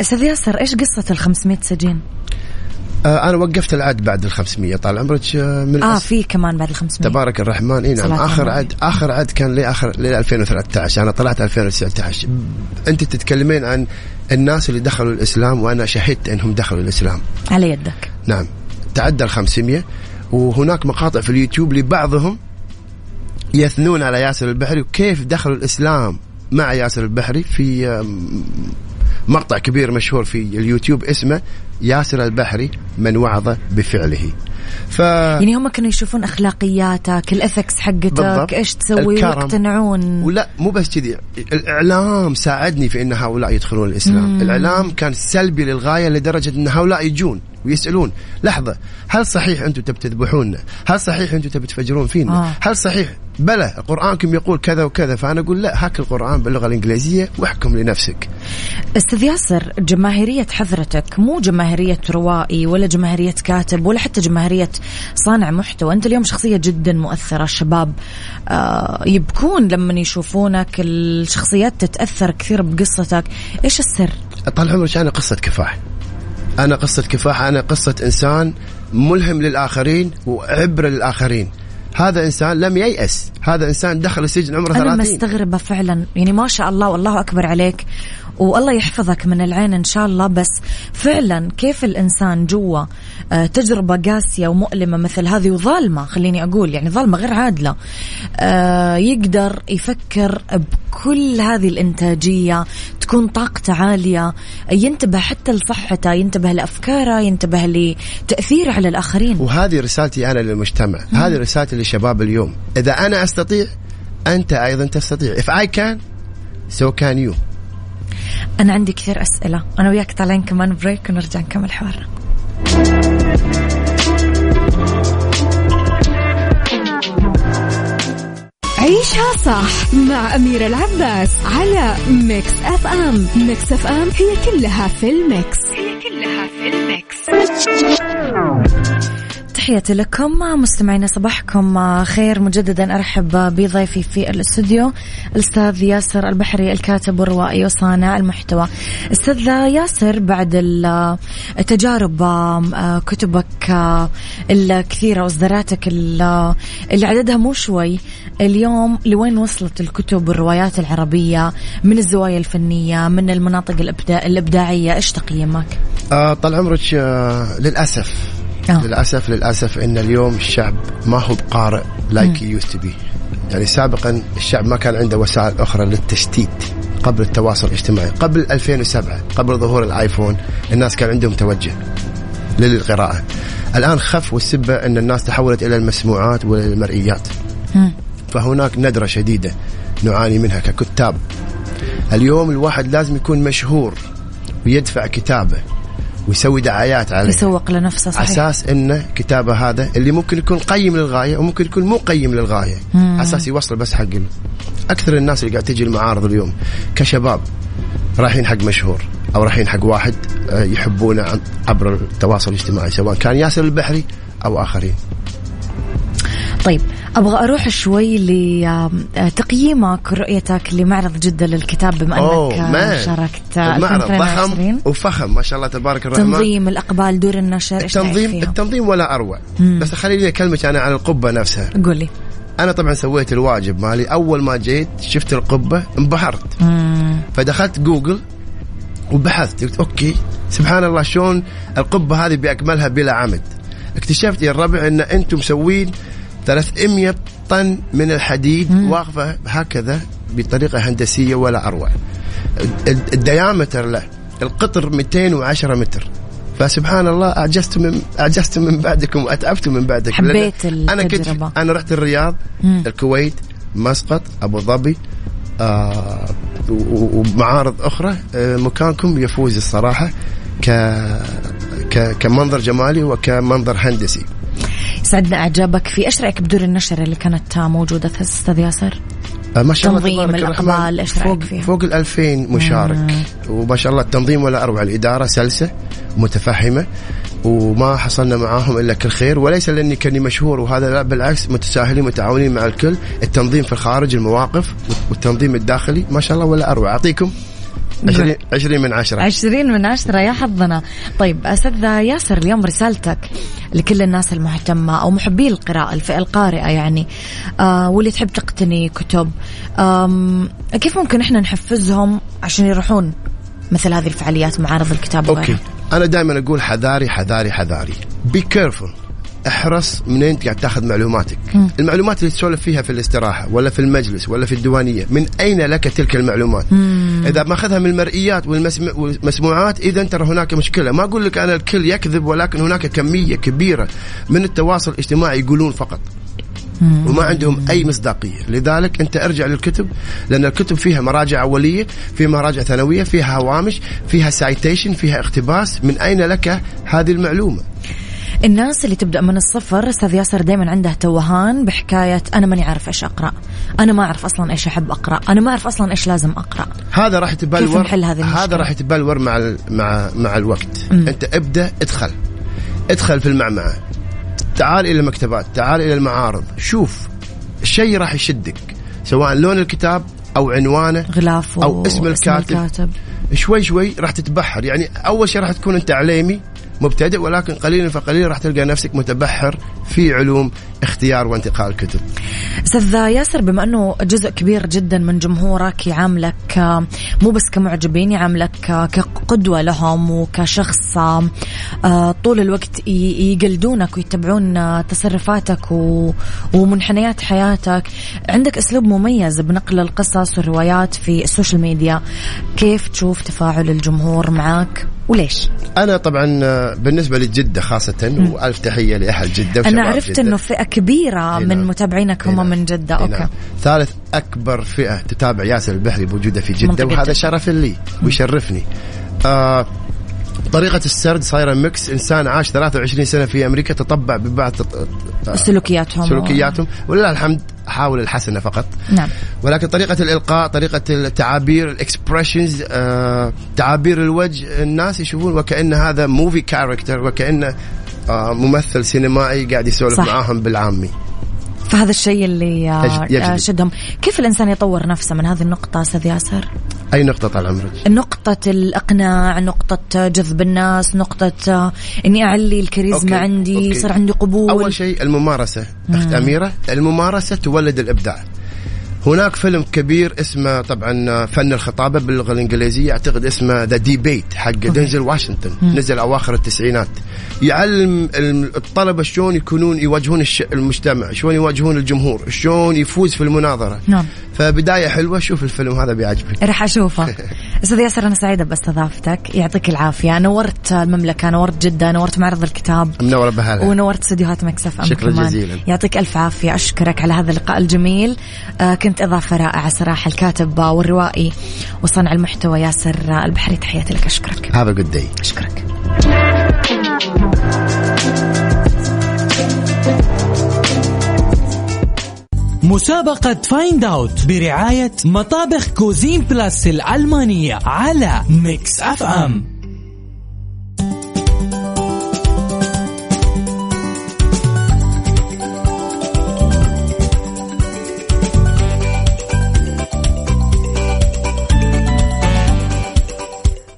أستاذ ياسر، إيش قصة 500 سجين؟ أنا وقفت العد بعد 500. طال عمرك. من في كمان بعد 500 تبارك الرحمن. إيه نعم. آخر عد كان لي آخر لي 2013. أنا طلعت 2019. أنت تتكلمين عن الناس اللي دخلوا الإسلام، وأنا شهدت أنهم دخلوا الإسلام على يدك. نعم، تعدى 500. وهناك مقاطع في اليوتيوب لبعضهم يثنون على ياسر البحري وكيف دخلوا الإسلام مع ياسر البحري. في مقطع كبير مشهور في اليوتيوب اسمه ياسر البحري من وعظ بفعله. يعني هم كانوا يشوفون أخلاقياتك، الإثكس حقتك، إيش تسوي، ويقتنعون. ولا مو بس كذي، الإعلام ساعدني في أن هؤلاء يدخلون الإسلام. الإعلام كان سلبي للغاية، لدرجة أن هؤلاء يجون ويسألون لحظة، هل صحيح أنتم تبتذبحوننا؟ هل صحيح أنتم تبتفجرون فينا؟ هل صحيح بلى قرآنكم يقول كذا وكذا؟ فأنا أقول لا، هاك القرآن باللغة الإنجليزية واحكم لنفسك. أستاذ ياسر، جماهيرية حضرتك مو جماهيرية روائي ولا جماهيرية كاتب ولا حتى جماهيرية صانع محتوى، أنت اليوم شخصية جدا مؤثرة. الشباب يبكون لما يشوفونك، الشخصيات تتأثر كثير بقصتك. إيش السر؟ طال عمرك، أنا قصة كفاح، أنا قصة كفاح، أنا قصة إنسان ملهم للآخرين وعبرة للآخرين. هذا إنسان لم ييأس، هذا إنسان دخل السجن عمره 30. أنا مستغربة فعلا، يعني ما شاء الله والله أكبر عليك والله يحفظك من العين إن شاء الله، بس فعلا كيف الإنسان جوا تجربة قاسية ومؤلمة مثل هذه وظالمة، خليني أقول يعني ظالمة غير عادلة، يقدر يفكر بكل هذه الإنتاجية، تكون طاقته عالية، ينتبه حتى لصحته، ينتبه لأفكاره، ينتبه لتأثيره على الآخرين. وهذه رسالتي أنا للمجتمع، هذه رسالتي للشباب اليوم، إذا أنا أستطيع أنت أيضا تستطيع. If I can so can you. أنا عندي كثير أسئلة، أنا وياك طالعين كمان بريك ونرجع نكمل حوارنا. عيشها صح مع أميرة العباس على ميكس اف ام. ميكس اف ام هي كلها في الميكس، هي كلها في الميكس. تحياتي لكم مستمعينا، صباحكم خير. مجددا أرحب بضيفي في الاستوديو الأستاذ ياسر البحري، الكاتب والروائي وصانع المحتوى. أستاذ ياسر، بعد التجارب، كتبك الكثيرة وإصداراتك اللي عددها مو شوي، اليوم لوين وصلت الكتب والروايات العربية من الزوايا الفنية، من المناطق الإبداعية؟ إيش تقييمك؟ طال عمرك، للأسف للأسف إن اليوم الشعب ما هو بقارئ like he used to be. يعني سابقا الشعب ما كان عنده وسائل أخرى للتشتيت قبل التواصل الاجتماعي، قبل 2007 قبل ظهور الآيفون الناس كان عندهم توجه للقراءة. الآن خف والسبة إن الناس تحولت إلى المسموعات والمرئيات، فهناك ندرة شديدة نعاني منها ككتاب. اليوم الواحد لازم يكون مشهور ويدفع كتابه ويسوي دعايات عليه، يسوق لنفسه، صحيح، أساس إن كتابه هذا اللي ممكن يكون قيم للغاية وممكن يكون مو قيم للغاية، أساس يوصل بس حق أكثر الناس اللي قاعد تجي المعارض اليوم كشباب رايحين حق مشهور أو رايحين حق واحد يحبونه عبر التواصل الاجتماعي، سواء كان ياسر البحري أو آخرين. طيب، أبغى أروح شوي لتقييمك ورؤيتك لمعرض جدة للكتاب، بما أنك شاركت. المعرض ضخم وفخم ما شاء الله تبارك الرحمن، تنظيم، الأقبال، دور النشر، التنظيم ولا أروع. بس خليني أكلمك أنا عن القبة نفسها. قولي. أنا طبعا سويت الواجب مالي، أول ما جيت شفت القبة انبهرت، فدخلت جوجل وبحثت، قلت أوكي سبحان الله شون القبة هذه بأكملها بلا عمد. اكتشفت يا الربع إن أنتم مسوين 300 طن من الحديد واقفة هكذا بطريقة هندسية ولا أروع. الديامتر له القطر 210 متر، فسبحان الله أعجزت من بعدكم وأتعبت من بعدكم. حبيت التجربة. أنا رحت الرياض، الكويت، مسقط، أبو ظبي، ومعارض أخرى. مكانكم يفوز الصراحة كمنظر جمالي وكمنظر هندسي. سعدنا إعجابك فيه. إيش رأيك بدور النشر اللي كانت موجودة في أستاذ ياسر؟ ما شاء الله تنظيم الأقبال، إيش رأيك فيها؟ فوق 2000 مشارك، وما شاء الله التنظيم ولا أروع، الإدارة سلسة متفهمة، وما حصلنا معاهم إلا كل خير. وليس لأني كاني مشهور وهذا، لا بالعكس، متساهلين متعاونين مع الكل، التنظيم في الخارج، المواقف والتنظيم الداخلي ما شاء الله ولا أروع. أعطيكم 20 من 10 يا حظنا. طيب أستاذ ياسر، اليوم رسالتك لكل الناس المهتمة أو محبي القراءة، الفئة القارئة يعني، واللي تحب تقتني كتب، كيف ممكن إحنا نحفزهم عشان يروحون مثل هذه الفعاليات، معارض الكتاب؟ أوكي، أنا دائما أقول حذاري، be careful، احرص منين قاعد تاخذ معلوماتك. المعلومات اللي تسولف فيها في الاستراحه ولا في المجلس ولا في الديوانيه، من اين لك تلك المعلومات؟ اذا ما اخذها من المرئيات والمسموعات، اذا ترى هناك مشكله. ما اقول لك انا الكل يكذب، ولكن هناك كميه كبيره من التواصل الاجتماعي يقولون فقط وما عندهم أي مصداقية. لذلك أنت أرجع للكتب، لأن الكتب فيها مراجع أولية، فيها مراجع ثانوية، فيها هوامش، فيها سايتيشن، فيها اقتباس. من أين لك هذه المعلومة؟ الناس اللي تبدأ من الصفر، أستاذ ياسر، دايما عنده توهان بحكاية أنا ماني عارف إيش أقرأ، أنا ما أعرف أصلا إيش أحب أقرأ، أنا ما أعرف أصلا إيش لازم أقرأ. هذا راح يتبلور، هذا راح يتبلور مع الوقت. أنت ابدأ، ادخل في المعمعة، تعال إلى المكتبات، تعال إلى المعارض، شوف الشيء راح يشدك، سواء لون الكتاب أو عنوانه أو اسم الكاتب. شوي راح تتبحر. يعني أول شيء راح تكون أنت علمي مبتدئ، ولكن قليلا فقليلا راح تلقى نفسك متبحر في علوم اختيار وانتقاء الكتب. أستاذ ياسر، بما أنه جزء كبير جدا من جمهورك يعاملك مو بس كمعجبين، يعاملك كقدوة لهم وكشخص طول الوقت يقلدونك ويتبعون تصرفاتك ومنحنيات حياتك، عندك أسلوب مميز بنقل القصص والروايات في السوشيال ميديا، كيف تشوف تفاعل الجمهور معك وليش؟ أنا طبعا بالنسبة لجدة خاصة، وألف تحية لأهل جدة. أنا عرفت أنه فئة كبيرة من متابعينك هم من جدة. أوكي. ثالث أكبر فئة تتابع ياسر البحري بوجودها في جدة، وهذا شرف لي ويشرفني. طريقة السرد صايرة ميكس، إنسان عاش 23 سنة في أمريكا تطبع ببعض سلوكياتهم ولله الحمد حاول الحسنة فقط. نعم. ولكن طريقة الإلقاء، طريقة التعابير، الإكسبريشنز، تعابير الوجه، الناس يشوفون وكأن هذا موفي كاركتر، وكأن ممثل سينمائي قاعد يسولف معاهم بالعامي، فهذا الشيء اللي شدهم. كيف الإنسان يطور نفسه من هذه النقطة أستاذ ياسر؟ أي نقطة طال عمرك؟ نقطة الإقناع، نقطة جذب الناس، نقطة إني أعلي الكاريزما عندي. أوكي. صار عندي قبول. أول شيء الممارسة. أخت أميرة، الممارسة تولد الإبداع. هناك فيلم كبير اسمه طبعا فن الخطابة باللغة الإنجليزية، أعتقد اسمه The Debate حق دينزل واشنطن، نزل أواخر التسعينات، يعلم الطلبة شلون يكونون يواجهون المجتمع، شلون يواجهون الجمهور، شلون يفوز في المناظرة. نعم. فبداية حلوة، شوف الفيلم هذا بيعجبك. رح أشوفه. أستاذ ياسر أنا سعيدة باستضافتك، يعطيك العافية، نورت المملكة، نورت جدة، نورت معرض الكتاب، منورة بهالها، ونورت استديوهات ميكس اف ام. شكرا جزيلا، يعطيك ألف عافية، أشكرك على هذا اللقاء الجميل. كنت إضافة رائعة صراحة، الكاتب والروائي وصانع المحتوى ياسر البحري، تحياتي لك، أشكرك. Have a good day. أشكرك. مسابقة فايند اوت برعاية مطابخ كوزين بلاس الألمانية على ميكس اف ام.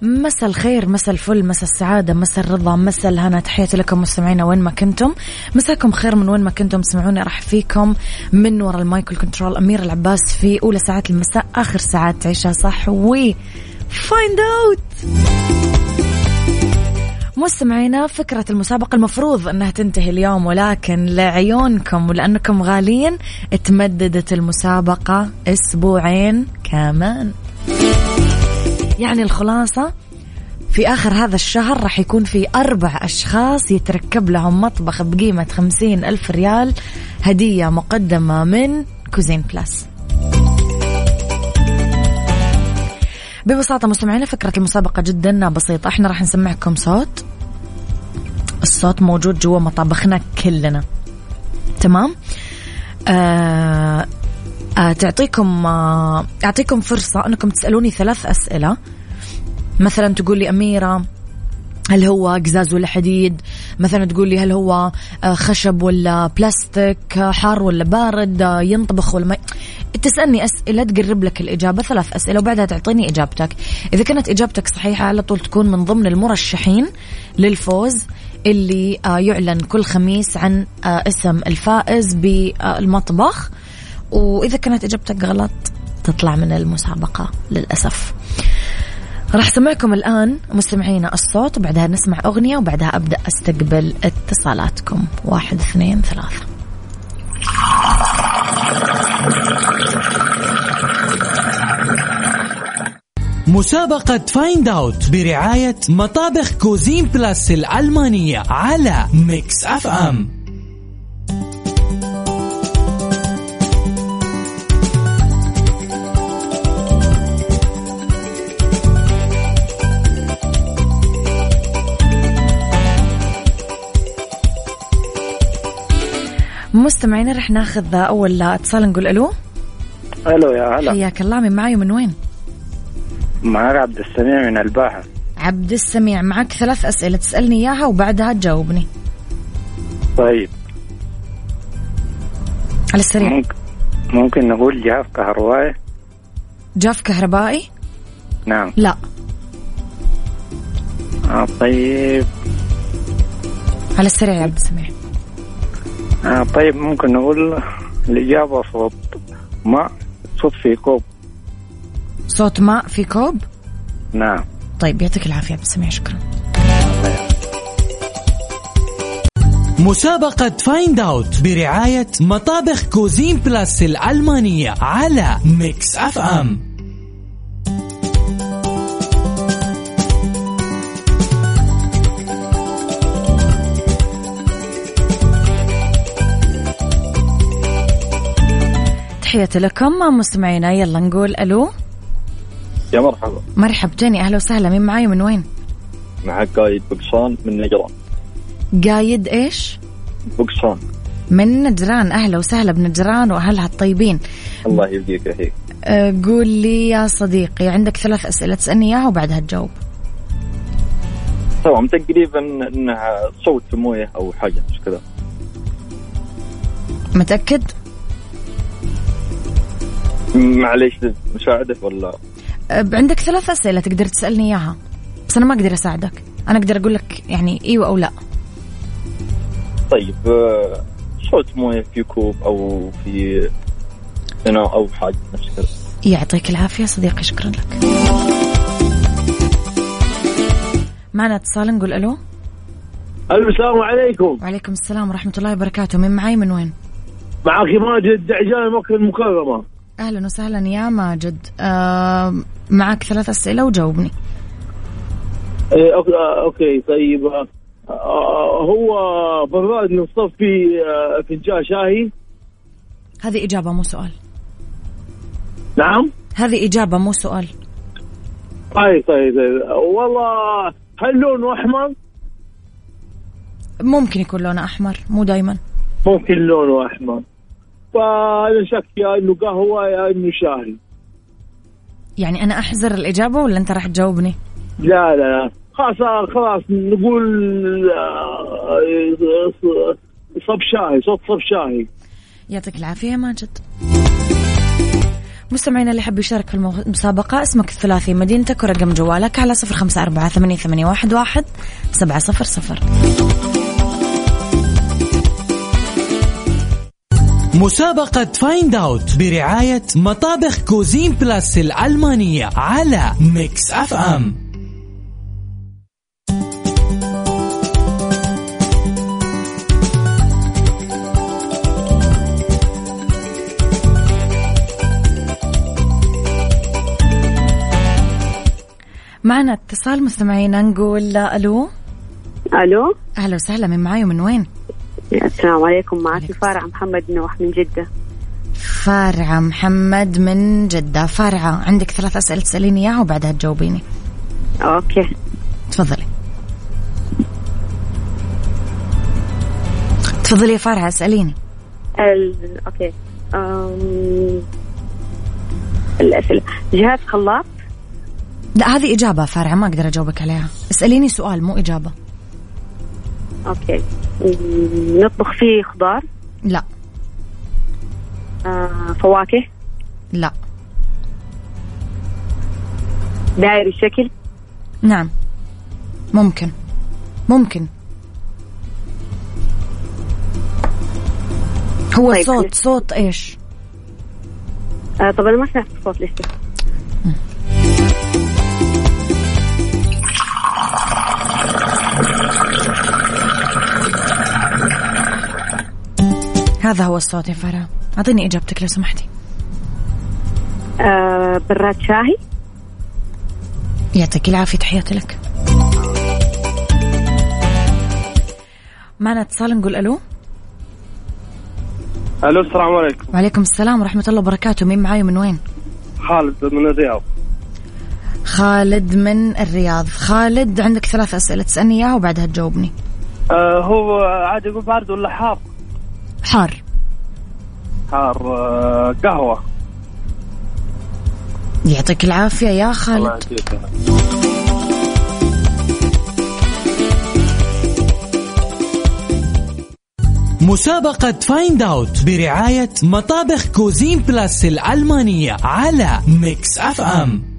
مساء الخير، مساء الفل، مساء السعادة، مساء الرضا، مساء الهنا، تحياتي لكم مستمعينا وين ما كنتم، مساكم خير من وين ما كنتم تسمعوني، راح فيكم من وراء المايك والكنترول أميرة العباس في أولى ساعات المساء، آخر ساعات تعيشها صح وفايند اوت. مستمعينا فكرة المسابقة المفروض أنها تنتهي اليوم، ولكن لعيونكم ولأنكم غاليين اتمددت المسابقة أسبوعين كمان، يعني الخلاصة في آخر هذا الشهر راح يكون في 4 أشخاص يتركب لهم مطبخ بقيمة 50,000 ريال هدية مقدمة من كوزين بلاس. ببساطة مستمعينا فكرة المسابقة جدا بسيطة، احنا راح نسمعكم صوت، الصوت موجود جوا مطابخنا كلنا، تمام؟ أعطيكم فرصة أنكم تسألوني 3 أسئلة، مثلا تقول لي أميرة هل هو قزاز ولا حديد، مثلا تقول لي هل هو خشب ولا بلاستيك، حار ولا بارد، ينطبخ ولا ما، تسألني أسئلة تقرب لك الإجابة، 3 أسئلة وبعدها تعطيني إجابتك. إذا كانت إجابتك صحيحة على طول تكون من ضمن المرشحين للفوز اللي يعلن كل خميس عن اسم الفائز بالمطبخ، وإذا كانت إجابتك غلط تطلع من المسابقة للأسف. راح سمعكم الآن مستمعينا الصوت، وبعدها نسمع أغنية، وبعدها أبدأ أستقبل اتصالاتكم. 1 2 3. مسابقة فايند اوت برعاية مطابخ كوزين بلاس الألمانية على ميكس اف ام. مستمعينا رح ناخذ أول اتصال، نقول ألو. ألو يا هلا، حياك الله، من معي ومن وين؟ معك عبد السميع من الباحة. عبد السميع معك 3 أسئلة تسألني إياها وبعدها تجاوبني. طيب على السريع. ممكن نقول جاف كهربائي. جاف كهربائي؟ نعم. لا. طيب على السريع يا عبد السميع. طيب ممكن نقول الإجابة صوت ماء، صوت في كوب. صوت ماء في كوب؟ نعم. طيب يعطيك العافية عبد السميع، شكرا. مسابقة فايند اوت برعاية مطابخ كوزين بلاس الألمانية على ميكس اف ام. تحياتي لكم مستمعينا. يلا نقول الو. يا مرحبا. مرحبتين، اهلا وسهلا. مين معاي ومن وين؟ معك قايد بقصان من نجران. قايد ايش؟ بقصان من نجران. اهلا وسهلا بنجران واهلها الطيبين. الله يبقيك يا هي. قول لي يا صديقي، عندك 3 أسئلة تسالني اياها وبعدها تجاوب. طبعا تقريبا انها صوت مويه او حاجه مش كذا. متاكد؟ معليش مساعدك ولا؟ عندك 3 أسئلة تقدر تسألني إياها، بس أنا ما أقدر أساعدك، أنا أقدر أقول لك يعني إيوه أو لا. طيب صوت موية في كوب أو في إناء أو حاجة نفس كذا. يعطيك العافية صديقي، شكرا لك. معنا اتصال، نقول ألو. ألو، السلام عليكم. وعليكم السلام ورحمة الله وبركاته. من معاي من وين؟ معك ماجد عجال مكة المكرمة. أهلا وسهلا يا ماجد. معك 3 أسئلة وجاوبني. أوكي طيب. هو براد نصف في فنجان شاهي. هذه إجابة مو سؤال. نعم هذه إجابة مو سؤال. طيب والله. هل لونه أحمر؟ ممكن يكون لونه أحمر، مو دايما. ممكن لونه أحمر، فأنا شك يا إنه قهوة يا إنه شاهي. يعني أنا أحذر الإجابة ولا أنت راح تجاوبني؟ لا خلاص نقول صب شاهي، صوت صب شاهي. يعطيك العافية يا ماجد. مستمعينا اللي حاب يشارك في المسابقة، اسمك الثلاثي، مدينتك ورقم جوالك على 0548811700. مسابقة فايند اوت برعاية مطابخ كوزين بلاس الألمانية على ميكس اف ام. معنا اتصال مستمعينا، نقول الو. اهلا وسهلا، من معاي ومن وين؟ السلام عليكم، معك فارع محمد نوح من جدة. فارع محمد من جدة. فارعة، عندك 3 أسئلة تسأليني إياها وبعدها تجاوبيني. أوكي تفضلي يا فارعة، اسأليني. أوكي. الأسئلة جهاز خلاط. لا هذه إجابة فارعة، ما أقدر أجاوبك عليها، اسأليني سؤال مو إجابة. أوكي. نطبخ فيه خضار؟ لا. فواكه؟ لا. دائري الشكل؟ نعم ممكن. هو طيب. صوت ايش؟ طب انا ما سمعت الصوت لسه. هذا هو الصوت يا فرا، أعطيني إجابتك لو سمحتي. براد شاهي. يعطيك العافية، تحياتي لك. معنا اتصال، نقول ألو. السلام عليكم. وعليكم السلام ورحمة الله وبركاته. مين معاي ومن وين؟ خالد من الرياض. خالد، عندك 3 أسئلة تسألني إياها وبعدها تجاوبني. هو عادي بارد ولا حار؟ حار. قهوة. يعطيك العافية يا خالد. مسابقة فايند اوت برعاية مطابخ كوزين بلاس الألمانية على ميكس اف ام.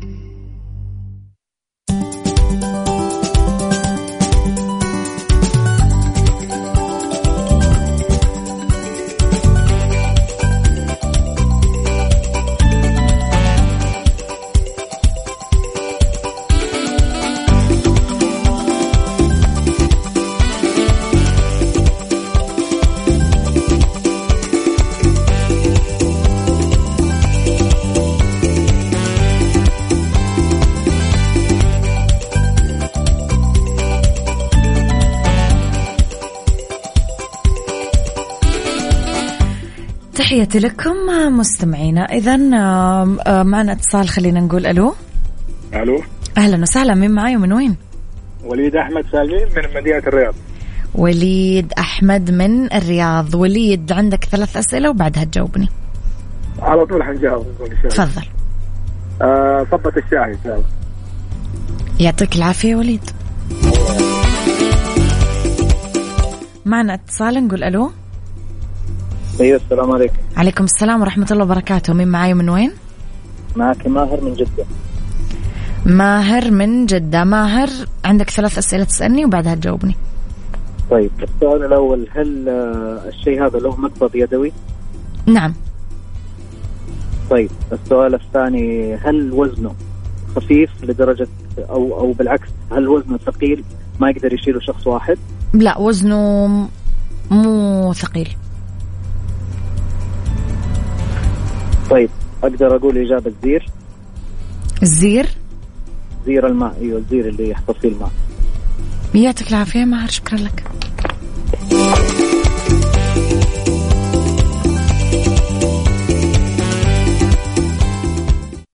تحياتي لكم مستمعينا. إذا معنا اتصال، خلينا نقول ألو. ألو، أهلا وسهلا، مين معاي ومن وين؟ وليد أحمد سالمين من مدينة الرياض. وليد أحمد من الرياض. وليد عندك 3 أسئلة وبعدها تجاوبني على طول. حنجاوب. تفضل. صبة الشاي إن شاء الله. يعطيك العافية وليد. معنا اتصال، نقول ألو. أيوة، السلام عليكم. عليكم السلام ورحمة الله وبركاته. مين معاي ومن وين؟ معك ماهر من جدة. ماهر من جدة. ماهر عندك 3 أسئلة تسألني وبعدها تجاوبني. طيب، السؤال الأول، هل الشيء هذا له مقبض يدوي؟ نعم. طيب، السؤال الثاني، هل وزنه خفيف لدرجة أو بالعكس هل وزنه ثقيل ما يقدر يشيله شخص واحد؟ لا، وزنه مو ثقيل. طيب، أقدر أقول إجابة زير. الزير؟ زير الماء. أيوه، الزير اللي يحفظ فيه الماء. يعطيك العافية ماهر، شكرا لك.